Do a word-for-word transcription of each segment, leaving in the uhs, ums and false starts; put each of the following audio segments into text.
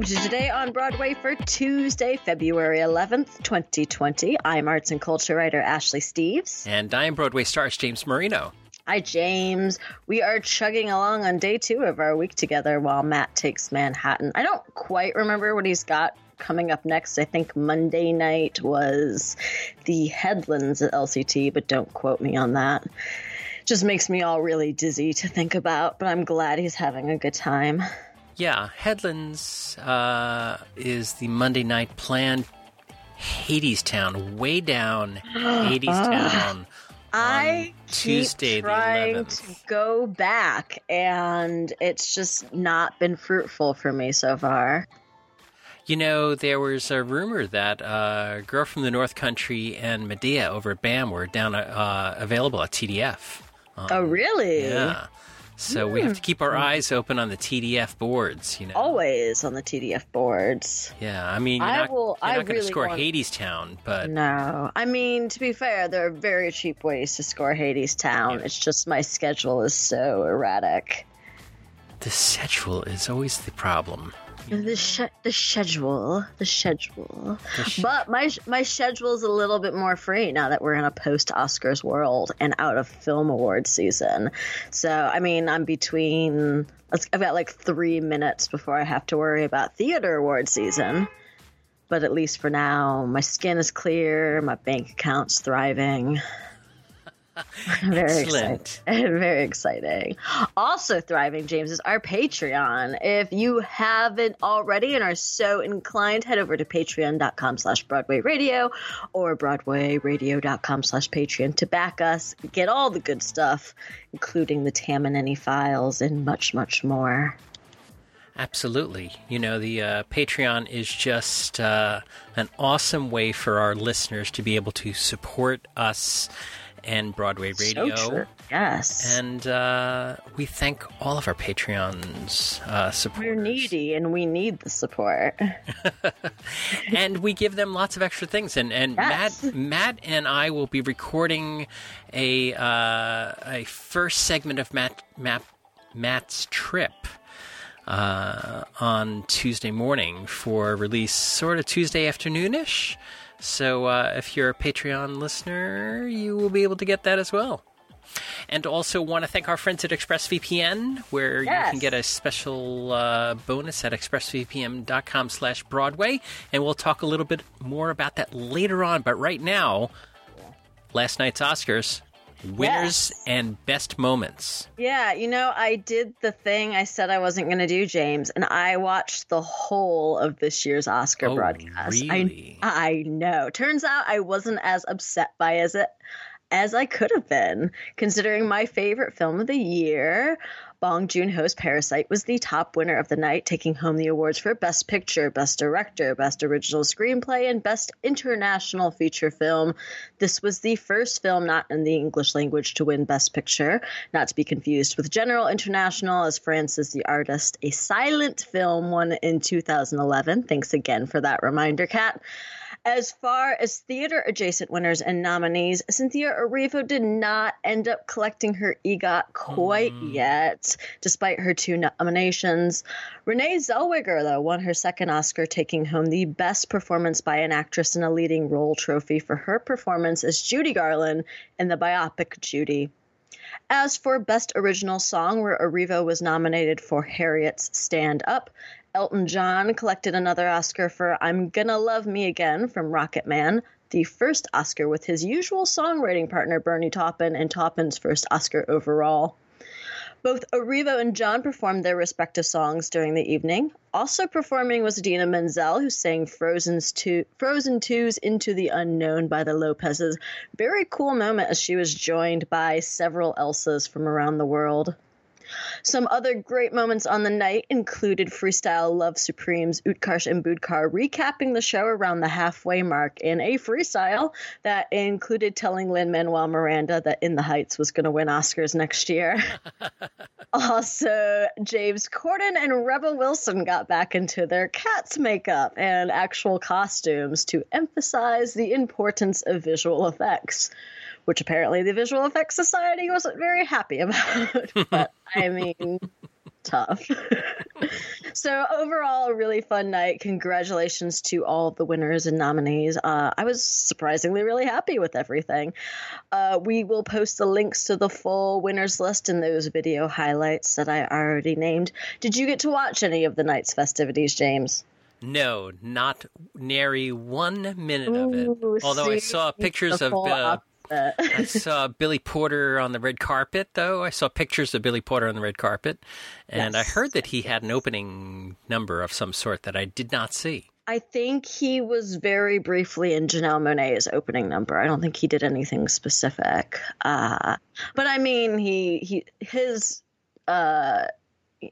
Welcome to Today on Broadway for Tuesday, February eleventh, twenty twenty. I'm arts and culture writer Ashley Steves. And I'm Broadway stars James Marino. Hi, James. We are chugging along on day two of our week together while Matt takes Manhattan. I don't quite remember what he's got coming up next. I think Monday night was the Headlands at L C T, but don't quote me on that. Just makes me all really dizzy to think about, but I'm glad he's having a good time. Yeah, Headlands uh, is the Monday night planned. Hadestown, way down Hadestown. I Tuesday, keep trying to go back, and it's just not been fruitful for me so far. You know, there was a rumor that uh, Girl from the North Country and Medea over at B A M were down uh, available at T D F. Um, oh, really? Yeah. So mm. we have to keep our eyes open on the T D F boards, you know. Always on the T D F boards. Yeah, I mean, you're I not, will, you're not going to really score want... Hadestown, but... No. I mean, to be fair, there are very cheap ways to score Hadestown. Yeah. It's just my schedule is so erratic. The schedule is always the problem. The sh- the schedule, the schedule. The sh- but my my schedule is a little bit more free now that we're in a post-Oscars world and out of film awards season. So, I mean, I'm between – I've got like three minutes before I have to worry about theater award season. But at least for now, my skin is clear. My bank account's thriving. Very exciting. Very exciting. Also thriving, James, is our Patreon. If you haven't already and are so inclined, head over to patreon.com slash Broadway Radio or broadwayradio.com slash Patreon to back us. Get all the good stuff, including the Tam and Annie files and much, much more. Absolutely. You know, the uh, Patreon is just uh, an awesome way for our listeners to be able to support us and Broadway Radio. So true. Yes. And uh, we thank all of our Patreons uh, supporters. We're needy and we need the support. And we give them lots of extra things. And, and yes. Matt, Matt and I will be recording a uh, a first segment of Matt, Matt Matt's trip uh, on Tuesday morning for release sort of Tuesday afternoon-ish. So uh, if you're a Patreon listener, you will be able to get that as well. And also want to thank our friends at ExpressVPN, where yes. you can get a special uh, bonus at expressvpn.com slash Broadway. And we'll talk a little bit more about that later on. But right now, last night's Oscars. Winners yes. and best moments. Yeah, you know, I did the thing I said I wasn't going to do, James, and I watched the whole of this year's Oscar oh, broadcast. Really? I, I know. Turns out I wasn't as upset by as it as I could have been, considering my favorite film of the year, Bong Joon-ho's Parasite, was the top winner of the night, taking home the awards for Best Picture, Best Director, Best Original Screenplay, and Best International Feature Film. This was the first film not in the English language to win Best Picture, not to be confused with General International, as Frances the Artist, a silent film, won in two thousand eleven. Thanks again for that reminder, Kat. As far as theater-adjacent winners and nominees, Cynthia Erivo did not end up collecting her EGOT quite mm. yet, despite her two nominations. Renée Zellweger, though, won her second Oscar, taking home the Best Performance by an Actress in a Leading Role trophy for her performance as Judy Garland in the biopic Judy. As for Best Original Song, where Erivo was nominated for Harriet's Stand Up, Elton John collected another Oscar for I'm Gonna Love Me Again from Rocket Man, the first Oscar with his usual songwriting partner Bernie Taupin, and Taupin's first Oscar overall. Both Erivo and John performed their respective songs during the evening. Also performing was Dina Menzel, who sang Frozen two's Into the Unknown by the Lopez's. Very cool moment as she was joined by several Elsas from around the world. Some other great moments on the night included Freestyle Love Supreme's Utkarsh Budkar recapping the show around the halfway mark in a freestyle that included telling Lin-Manuel Miranda that In the Heights was going to win Oscars next year. Also, James Corden and Rebel Wilson got back into their cat's makeup and actual costumes to emphasize the importance of visual effects, which apparently the Visual Effects Society wasn't very happy about. But, I mean, tough. So overall, a really fun night. Congratulations to all of the winners and nominees. Uh, I was surprisingly really happy with everything. Uh, we will post the links to the full winners list and those video highlights that I already named. Did you get to watch any of the night's festivities, James? No, not nary one minute of it. Ooh, Although see, I saw pictures of uh, I saw Billy Porter on the red carpet, though. I saw pictures of Billy Porter on the red carpet. And yes. I heard that he had an opening number of some sort that I did not see. I think he was very briefly in Janelle Monáe's opening number. I don't think he did anything specific. Uh, but, I mean, he, he his... Uh,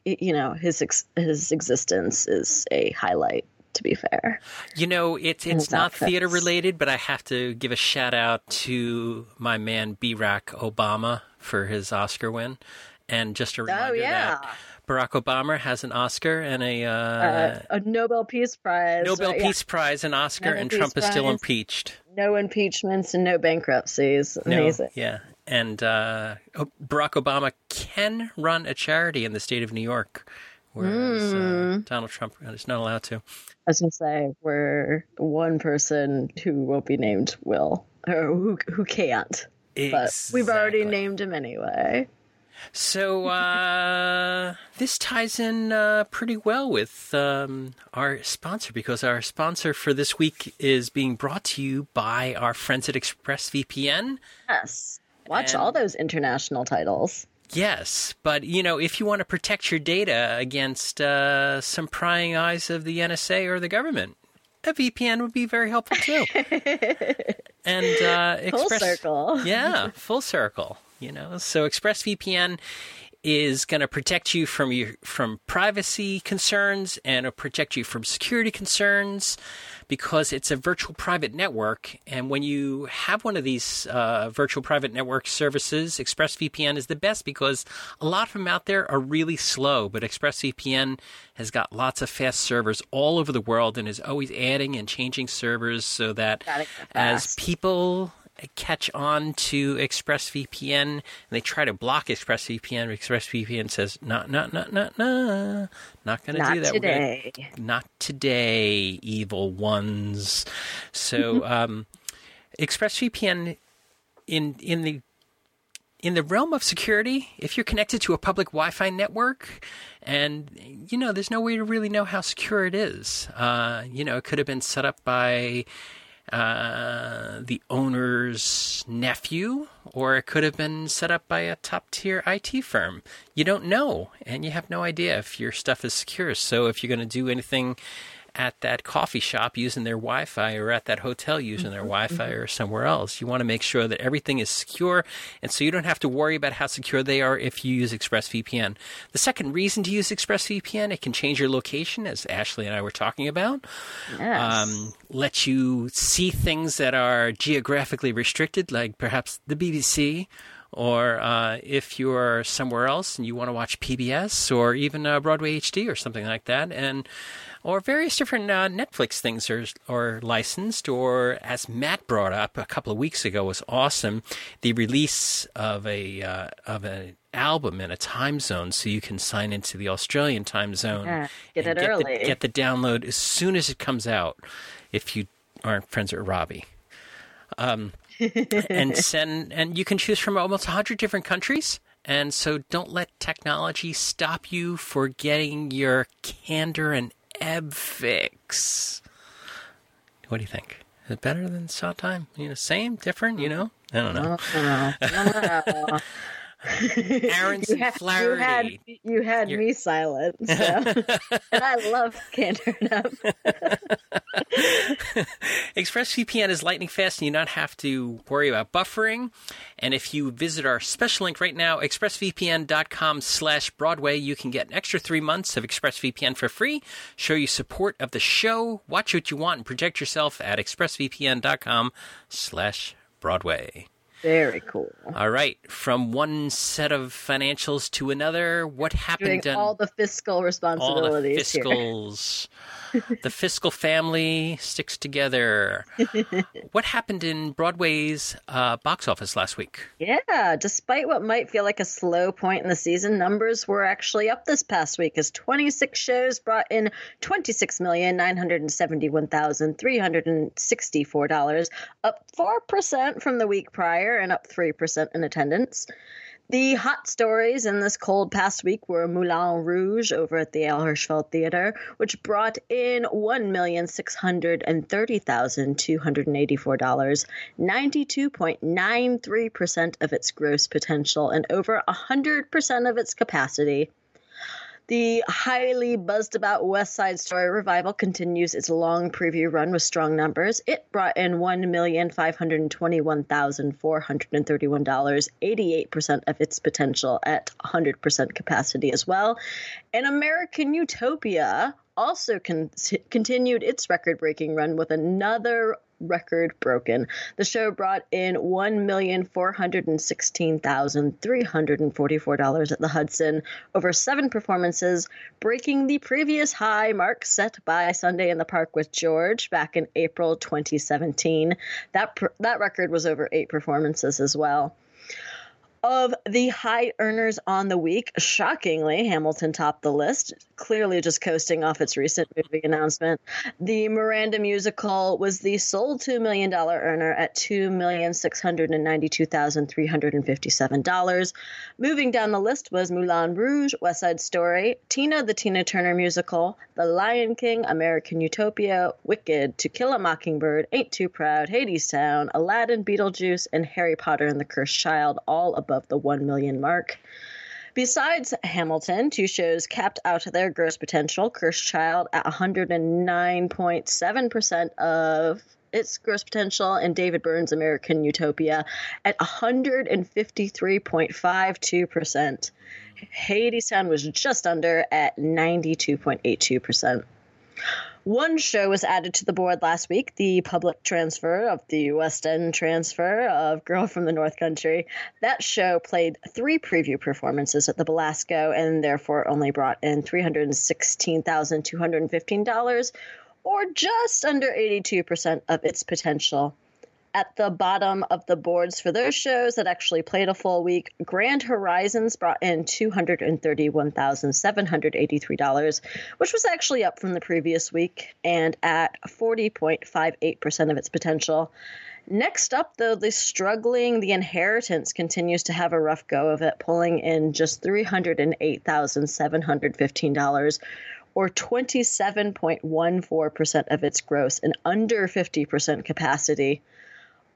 you know, his ex- his existence is a highlight, to be fair. You know, it's it's not theater related, but I have to give a shout out to my man Barack Obama for his Oscar win. And just a reminder oh, yeah. that Barack Obama has an Oscar and a... Uh, uh, a Nobel Peace Prize. Nobel right? Peace yeah. Prize, an Oscar, Nobel and Peace Trump Prize. Is still impeached. No impeachments and no bankruptcies. Amazing. No, yeah. And uh, Barack Obama can run a charity in the state of New York, whereas mm. uh, Donald Trump is not allowed to. I was going to say, where one person who won't be named will, or who, who can't. Exactly. But we've already named him anyway. So uh, this ties in uh, pretty well with um, our sponsor, because our sponsor for this week is being brought to you by our friends at ExpressVPN. Yes. Watch and, all those international titles. Yes, but, you know, if you want to protect your data against uh, some prying eyes of the N S A or the government, a V P N would be very helpful, too. and uh, Express, Full circle. Yeah, full circle, you know. So ExpressVPN is going to protect you from, your, from privacy concerns, and it'll protect you from security concerns, because it's a virtual private network. And when you have one of these uh, virtual private network services, ExpressVPN is the best, because a lot of them out there are really slow. But ExpressVPN has got lots of fast servers all over the world and is always adding and changing servers, so that as people catch on to ExpressVPN and they try to block ExpressVPN, ExpressVPN says, no, no, no, no, no, not going to do that. Today. Gonna, not today, evil ones. So um, ExpressVPN, in in the in the realm of security, if you're connected to a public Wi-Fi network, and, you know, there's no way to really know how secure it is. Uh, you know, it could have been set up by... Uh, the owner's nephew, or it could have been set up by a top-tier I T firm. You don't know, and you have no idea if your stuff is secure. So if you're going to do anything at that coffee shop using their Wi-Fi, or at that hotel using their Wi-Fi, or somewhere else, you want to make sure that everything is secure, and so you don't have to worry about how secure they are if you use ExpressVPN. The second reason to use ExpressVPN, it can change your location, as Ashley and I were talking about. Yes. Um, let you see things that are geographically restricted, like perhaps the B B C, or uh, if you're somewhere else and you want to watch P B S, or even uh, Broadway H D, or something like that, and or various different uh, Netflix things are, are licensed, or, as Matt brought up a couple of weeks ago, was awesome, the release of a uh, of an album in a time zone, so you can sign into the Australian time zone. Yeah, get it get early. The, get the download as soon as it comes out, if you aren't friends with Robbie. Um, and send, and you can choose from almost one hundred different countries. And so don't let technology stop you for getting your candor and ebb fix. What do you think? Is it better than Saw Time? You know, same, different, you know? I don't know. I don't know. Aaron's you had, Flaherty. You had, you had me silent, so. And I love candor and ebb. ExpressVPN is lightning fast, and you not have to worry about buffering. And if you visit our special link right now, expressvpn dot com slash Broadway, you can get an extra three months of ExpressVPN for free. Show your support of the show. Watch what you want and project yourself at expressvpn dot com slash Broadway. Very cool. All right. From one set of financials to another, what happened? Doing all the fiscal responsibilities. All the fiscals. Here. The fiscal family sticks together. What happened in Broadway's uh, box office last week? Yeah, despite what might feel like a slow point in the season, numbers were actually up this past week as twenty-six shows brought in twenty-six million nine hundred seventy-one thousand three hundred sixty-four dollars, up four percent from the week prior and up three percent in attendance. The hot stories in this cold past week were Moulin Rouge over at the Al Hirschfeld Theater, which brought in one million six hundred thirty thousand two hundred eighty-four dollars, ninety-two point nine three percent of its gross potential and over one hundred percent of its capacity. The highly buzzed-about West Side Story revival continues its long preview run with strong numbers. It brought in one million five hundred twenty-one thousand four hundred thirty-one dollars, eighty-eight percent of its potential at one hundred percent capacity as well. And American Utopia also con- continued its record-breaking run with another record broken. The show brought in one million four hundred sixteen thousand three hundred forty-four dollars at the Hudson over seven performances, breaking the previous high mark set by Sunday in the Park with George back in April twenty seventeen. That pr- that record was over eight performances as well. Of the high earners on the week, shockingly, Hamilton topped the list, clearly just coasting off its recent movie announcement. The Miranda musical was the sole two million dollars earner at two million six hundred ninety-two thousand three hundred fifty-seven dollars. Moving down the list was Moulin Rouge, West Side Story, Tina, the Tina Turner musical, The Lion King, American Utopia, Wicked, To Kill a Mockingbird, Ain't Too Proud, Hadestown, Aladdin, Beetlejuice, and Harry Potter and the Cursed Child, all above the one million mark. Besides Hamilton, two shows capped out their gross potential, Cursed Child at one hundred nine point seven percent of its gross potential, and David Byrne's American Utopia at one hundred fifty-three point five two percent. Hadestown was just under at ninety-two point eight two percent. One show was added to the board last week, the public transfer of the West End transfer of Girl from the North Country. That show played three preview performances at the Belasco and therefore only brought in three hundred sixteen thousand two hundred fifteen dollars, or just under eighty-two percent of its potential. At the bottom of the boards for those shows that actually played a full week, Grand Horizons brought in two hundred thirty-one thousand seven hundred eighty-three dollars, which was actually up from the previous week and at forty point five eight percent of its potential. Next up, though, the struggling The Inheritance continues to have a rough go of it, pulling in just three hundred eight thousand seven hundred fifteen dollars, or twenty-seven point one four percent of its gross and under fifty percent capacity.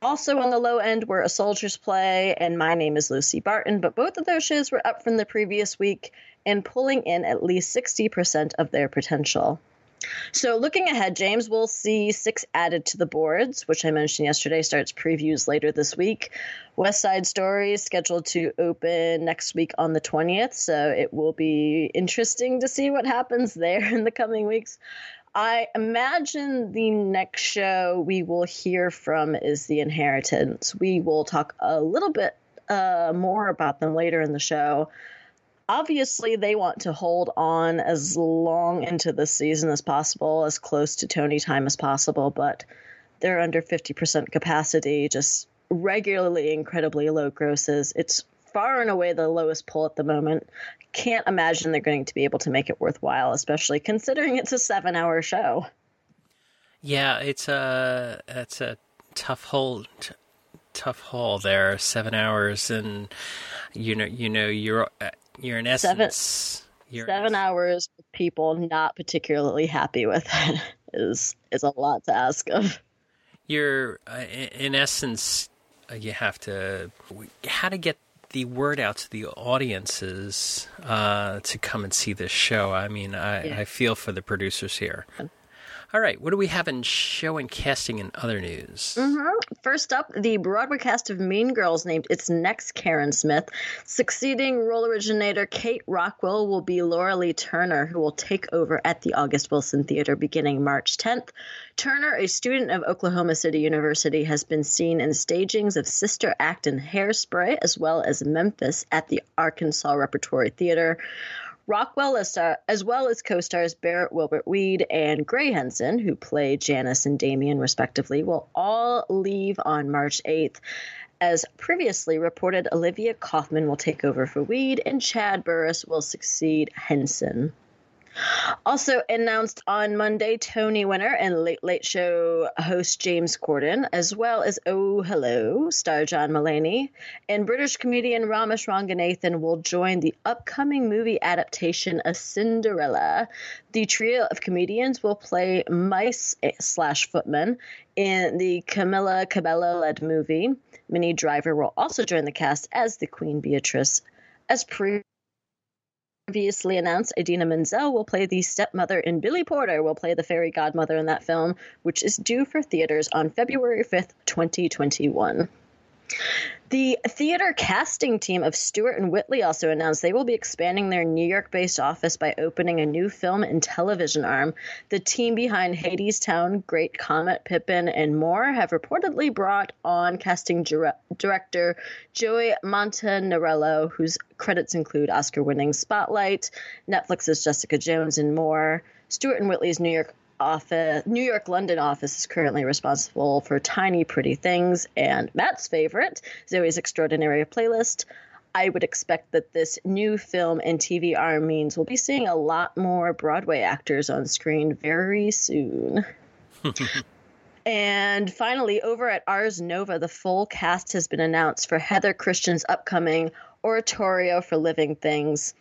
Also on the low end were A Soldier's Play and My Name is Lucy Barton, but both of those shows were up from the previous week and pulling in at least sixty percent of their potential. So looking ahead, James, we'll see six added to the boards, which I mentioned yesterday, starts previews later this week. West Side Story is scheduled to open next week on the twentieth, so it will be interesting to see what happens there in the coming weeks. I imagine the next show we will hear from is The Inheritance. We will talk a little bit uh, more about them later in the show. Obviously, they want to hold on as long into the season as possible, as close to Tony time as possible, but they're under fifty percent capacity, just regularly incredibly low grosses. It's far and away the lowest pull at the moment. Can't imagine they're going to be able to make it worthwhile, especially considering it's a seven-hour show. Yeah, it's a it's a tough haul, t- tough haul there. Seven hours, and you know, you know, you're you're in essence seven, you're seven in hours with people not particularly happy with it is is a lot to ask of. You're uh, in essence, uh, you have to how to get the word out to the audiences uh, to come and see this show. I mean, I, yeah. I feel for the producers here. All right, what do we have in show and casting and other news? Mm-hmm. First up, the Broadway cast of Mean Girls named its next Karen Smith. Succeeding role originator Kate Rockwell will be Laura Lee Turner, who will take over at the August Wilson Theater beginning March tenth. Turner, a student of Oklahoma City University, has been seen in stagings of Sister Act and Hairspray, as well as Memphis at the Arkansas Repertory Theater. Rockwell, as, star, as well as co-stars Barrett Wilbert Weed and Gray Henson, who play Janice and Damien, respectively, will all leave on March eighth. As previously reported, Olivia Kaufman will take over for Weed, and Chad Burris will succeed Henson. Also announced on Monday, Tony winner and Late Late Show host James Corden, as well as Oh Hello star John Mulaney, and British comedian Ramesh Ranganathan will join the upcoming movie adaptation of Cinderella. The trio of comedians will play mice slash footmen in the Camilla Cabello-led movie. Minnie Driver will also join the cast as the Queen Beatrice. As pre- previously announced, Dina Menzel will play the stepmother, and Billy Porter will play the fairy godmother in that film, which is due for theaters on February fifth, twenty twenty-one. The theater casting team of Stewart and Whitley also announced they will be expanding their New York-based office by opening a new film and television arm. The team behind Hadestown, Great Comet, Pippin, and more have reportedly brought on casting dire- director Joey Manganiello, whose credits include Oscar-winning Spotlight, Netflix's Jessica Jones, and more. Stewart and Whitley's New York office, New York London office is currently responsible for Tiny Pretty Things and Matt's favorite, Zoe's Extraordinary Playlist. I would expect that this new film and T V arm means we'll be seeing a lot more Broadway actors on screen very soon. And finally, over at Ars Nova, the full cast has been announced for Heather Christian's upcoming Oratorio for Living Things.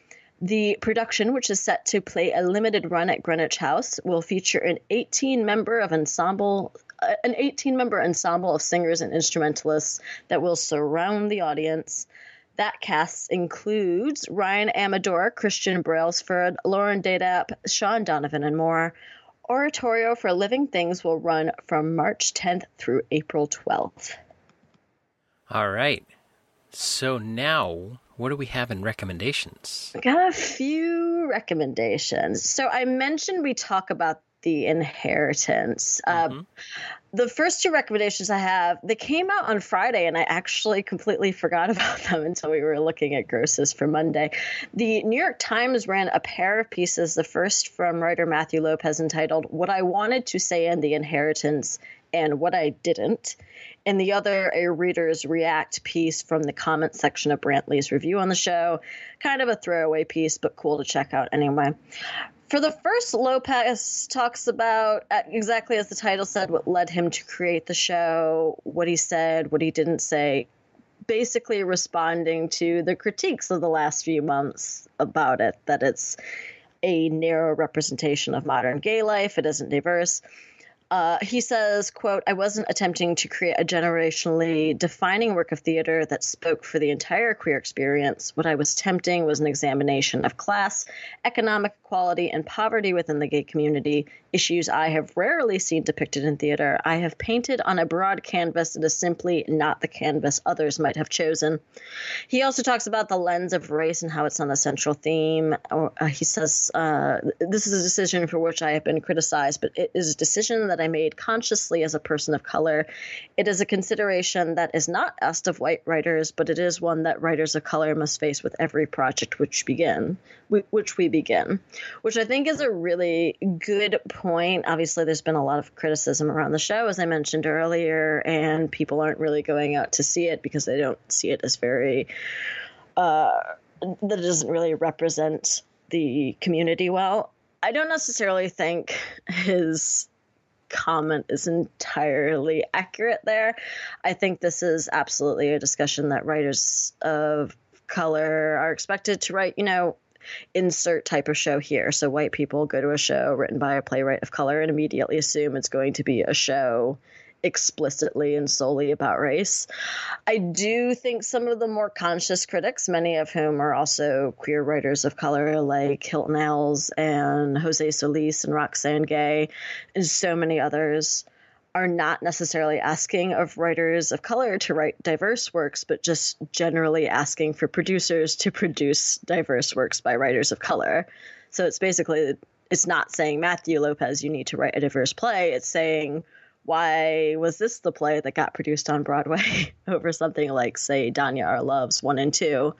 The production, which is set to play a limited run at Greenwich House, will feature an eighteen-member of ensemble, an eighteen-member ensemble of singers and instrumentalists that will surround the audience. That cast includes Ryan Amador, Christian Brailsford, Lauren Dadap, Sean Donovan, and more. Oratorio for Living Things will run from March tenth through April twelfth. All right. So now, what do we have in recommendations? I got a few recommendations. So I mentioned we talk about The Inheritance. Mm-hmm. Uh, the first two recommendations I have, they came out on Friday, and I actually completely forgot about them until we were looking at grosses for Monday. The New York Times ran a pair of pieces, the first from writer Matthew Lopez entitled What I Wanted to Say in The Inheritance and What I Didn't, and the other a Reader's React piece from the comment section of Brantley's review on the show. Kind of a throwaway piece, but cool to check out anyway. For the first, Lopez talks about, exactly as the title said, what led him to create the show, what he said, what he didn't say, basically responding to the critiques of the last few months about it, that it's a narrow representation of modern gay life, it isn't diverse. Uh, he says, quote, I wasn't attempting to create a generationally defining work of theater that spoke for the entire queer experience. What I was attempting was an examination of class, economic equality, and poverty within the gay community, issues I have rarely seen depicted in theater. I have painted on a broad canvas that is simply not the canvas others might have chosen. He also talks about the lens of race and how it's not a central theme. Uh, he says, uh, this is a decision for which I have been criticized, but it is a decision that I made consciously as a person of color. It is a consideration that is not asked of white writers, but it is one that writers of color must face with every project which begin, which we begin, which I think is a really good point. Obviously, there's been a lot of criticism around the show, as I mentioned earlier, and people aren't really going out to see it because they don't see it as very, uh, that it doesn't really represent the community well. I don't necessarily think his comment is entirely accurate there. I think this is absolutely a discussion that writers of color are expected to write, you know, insert type of show here. So white people go to a show written by a playwright of color and immediately assume it's going to be a show explicitly and solely about race. I do think some of the more conscious critics, many of whom are also queer writers of color, like Hilton Ellis and Jose Solis and Roxane Gay and so many others, are not necessarily asking of writers of color to write diverse works, but just generally asking for producers to produce diverse works by writers of color. So it's basically, it's not saying, Matthew Lopez, you need to write a diverse play. It's saying, why was this the play that got produced on Broadway over something like, say, Danya Our Loves one and two?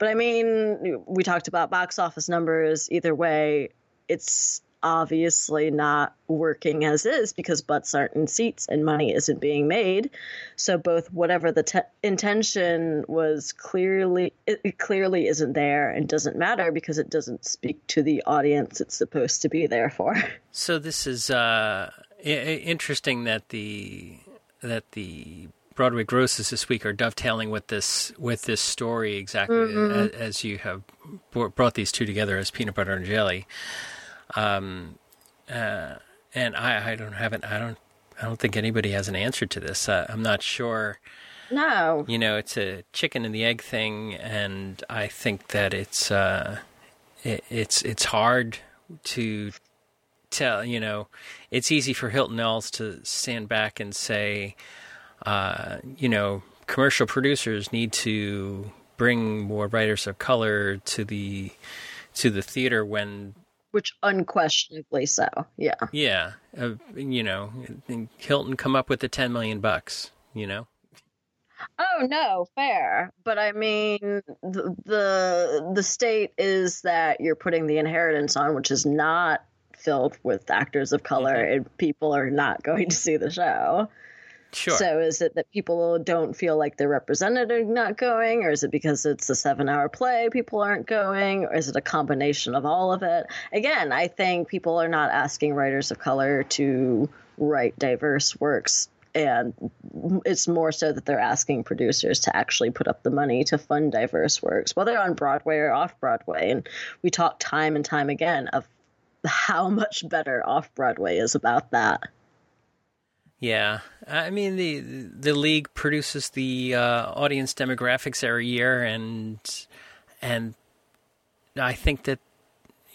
But I mean, we talked about box office numbers. Either way, it's obviously not working as is because butts aren't in seats and money isn't being made. So both whatever the te- intention was clearly, it clearly isn't there and doesn't matter because it doesn't speak to the audience it's supposed to be there for. So this is uh, interesting that the that the Broadway grosses this week are dovetailing with this with this story exactly mm-hmm. as, as you have brought these two together as peanut butter and jelly. Um, uh, and I, I don't haven't, I don't, I don't think anybody has an answer to this. Uh, I'm not sure. No, you know, it's a chicken and the egg thing. And I think that it's, uh, it, it's, it's hard to tell, you know, it's easy for Hilton Ellis to stand back and say, uh, you know, commercial producers need to bring more writers of color to the, to the theater when, which unquestionably so, yeah. Yeah, uh, you know, Hilton come up with the ten million bucks, you know? Oh, no, fair. But I mean, the, the the state is that you're putting The Inheritance on, which is not filled with actors of color, mm-hmm. and people are not going to see the show. Sure. So is it that people don't feel like they're represented or not going, or is it because it's a seven-hour play people aren't going, or is it a combination of all of it? Again, I think people are not asking writers of color to write diverse works, and it's more so that they're asking producers to actually put up the money to fund diverse works, whether on Broadway or off-Broadway. And we talk time and time again of how much better off-Broadway is about that. Yeah, I mean, the the league produces the uh, audience demographics every year, and and I think that,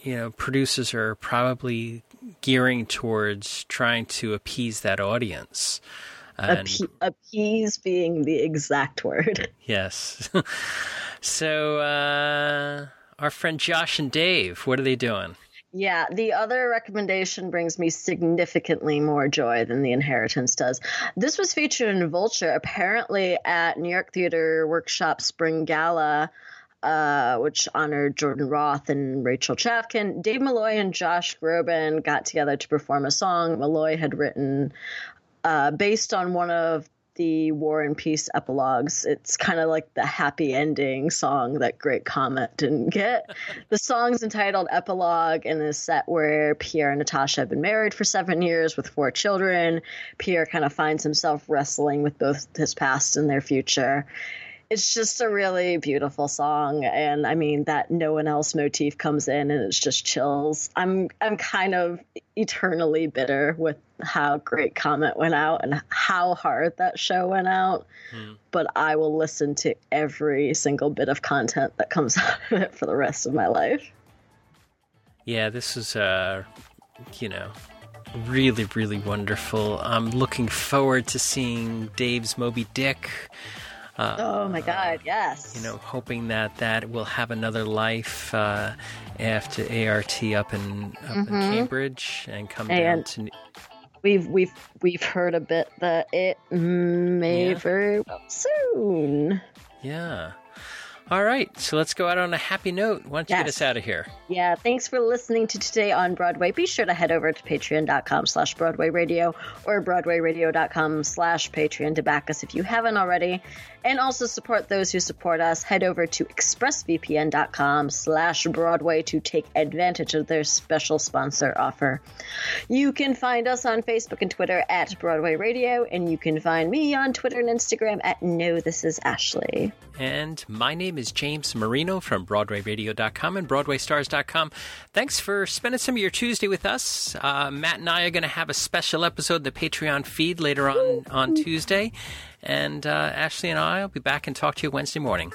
you know, producers are probably gearing towards trying to appease that audience. And, Appe- appease being the exact word. Yes. So uh, our friend Josh and Dave, what are they doing? Yeah, the other recommendation brings me significantly more joy than The Inheritance does. This was featured in Vulture, apparently at New York Theater Workshop Spring Gala, uh, which honored Jordan Roth and Rachel Chafkin. Dave Malloy and Josh Groban got together to perform a song Malloy had written uh, based on one of the War and Peace epilogues. It's kind of like the happy ending song that Great Comet didn't get. The song's entitled Epilogue and is set where Pierre and Natasha have been married for seven years with four children. Pierre kind of finds himself wrestling with both his past and their future. It's just a really beautiful song. And I mean, that no one else motif comes in and it's just chills. I'm I'm kind of eternally bitter with how Great Comet went out and how hard that show went out. Mm. But I will listen to every single bit of content that comes out of it for the rest of my life. Yeah, this is, uh, you know, really, really wonderful. I'm looking forward to seeing Dave's Moby Dick. Uh, oh my God! Yes. You know, hoping that that will have another life uh, after A R T up in up mm-hmm. in Cambridge and come and down to. We've we've we've heard a bit that it may yeah. very well soon. Yeah. All right. So let's go out on a happy note. Why don't you yes. get us out of here? Yeah. Thanks for listening to Today on Broadway. Be sure to head over to patreon.com slash Broadway Radio or broadwayradio.com slash Patreon to back us if you haven't already. And also support those who support us. Head over to expressvpn.com slash Broadway to take advantage of their special sponsor offer. You can find us on Facebook and Twitter at Broadway Radio, and you can find me on Twitter and Instagram at No This Is Ashley. And my name is James Marino from broadway radio dot com and broadway stars dot com. Thanks for spending some of your Tuesday with us. Uh, Matt and I are going to have a special episode, the Patreon feed, later on on Tuesday. And uh, Ashley and I will be back and talk to you Wednesday morning.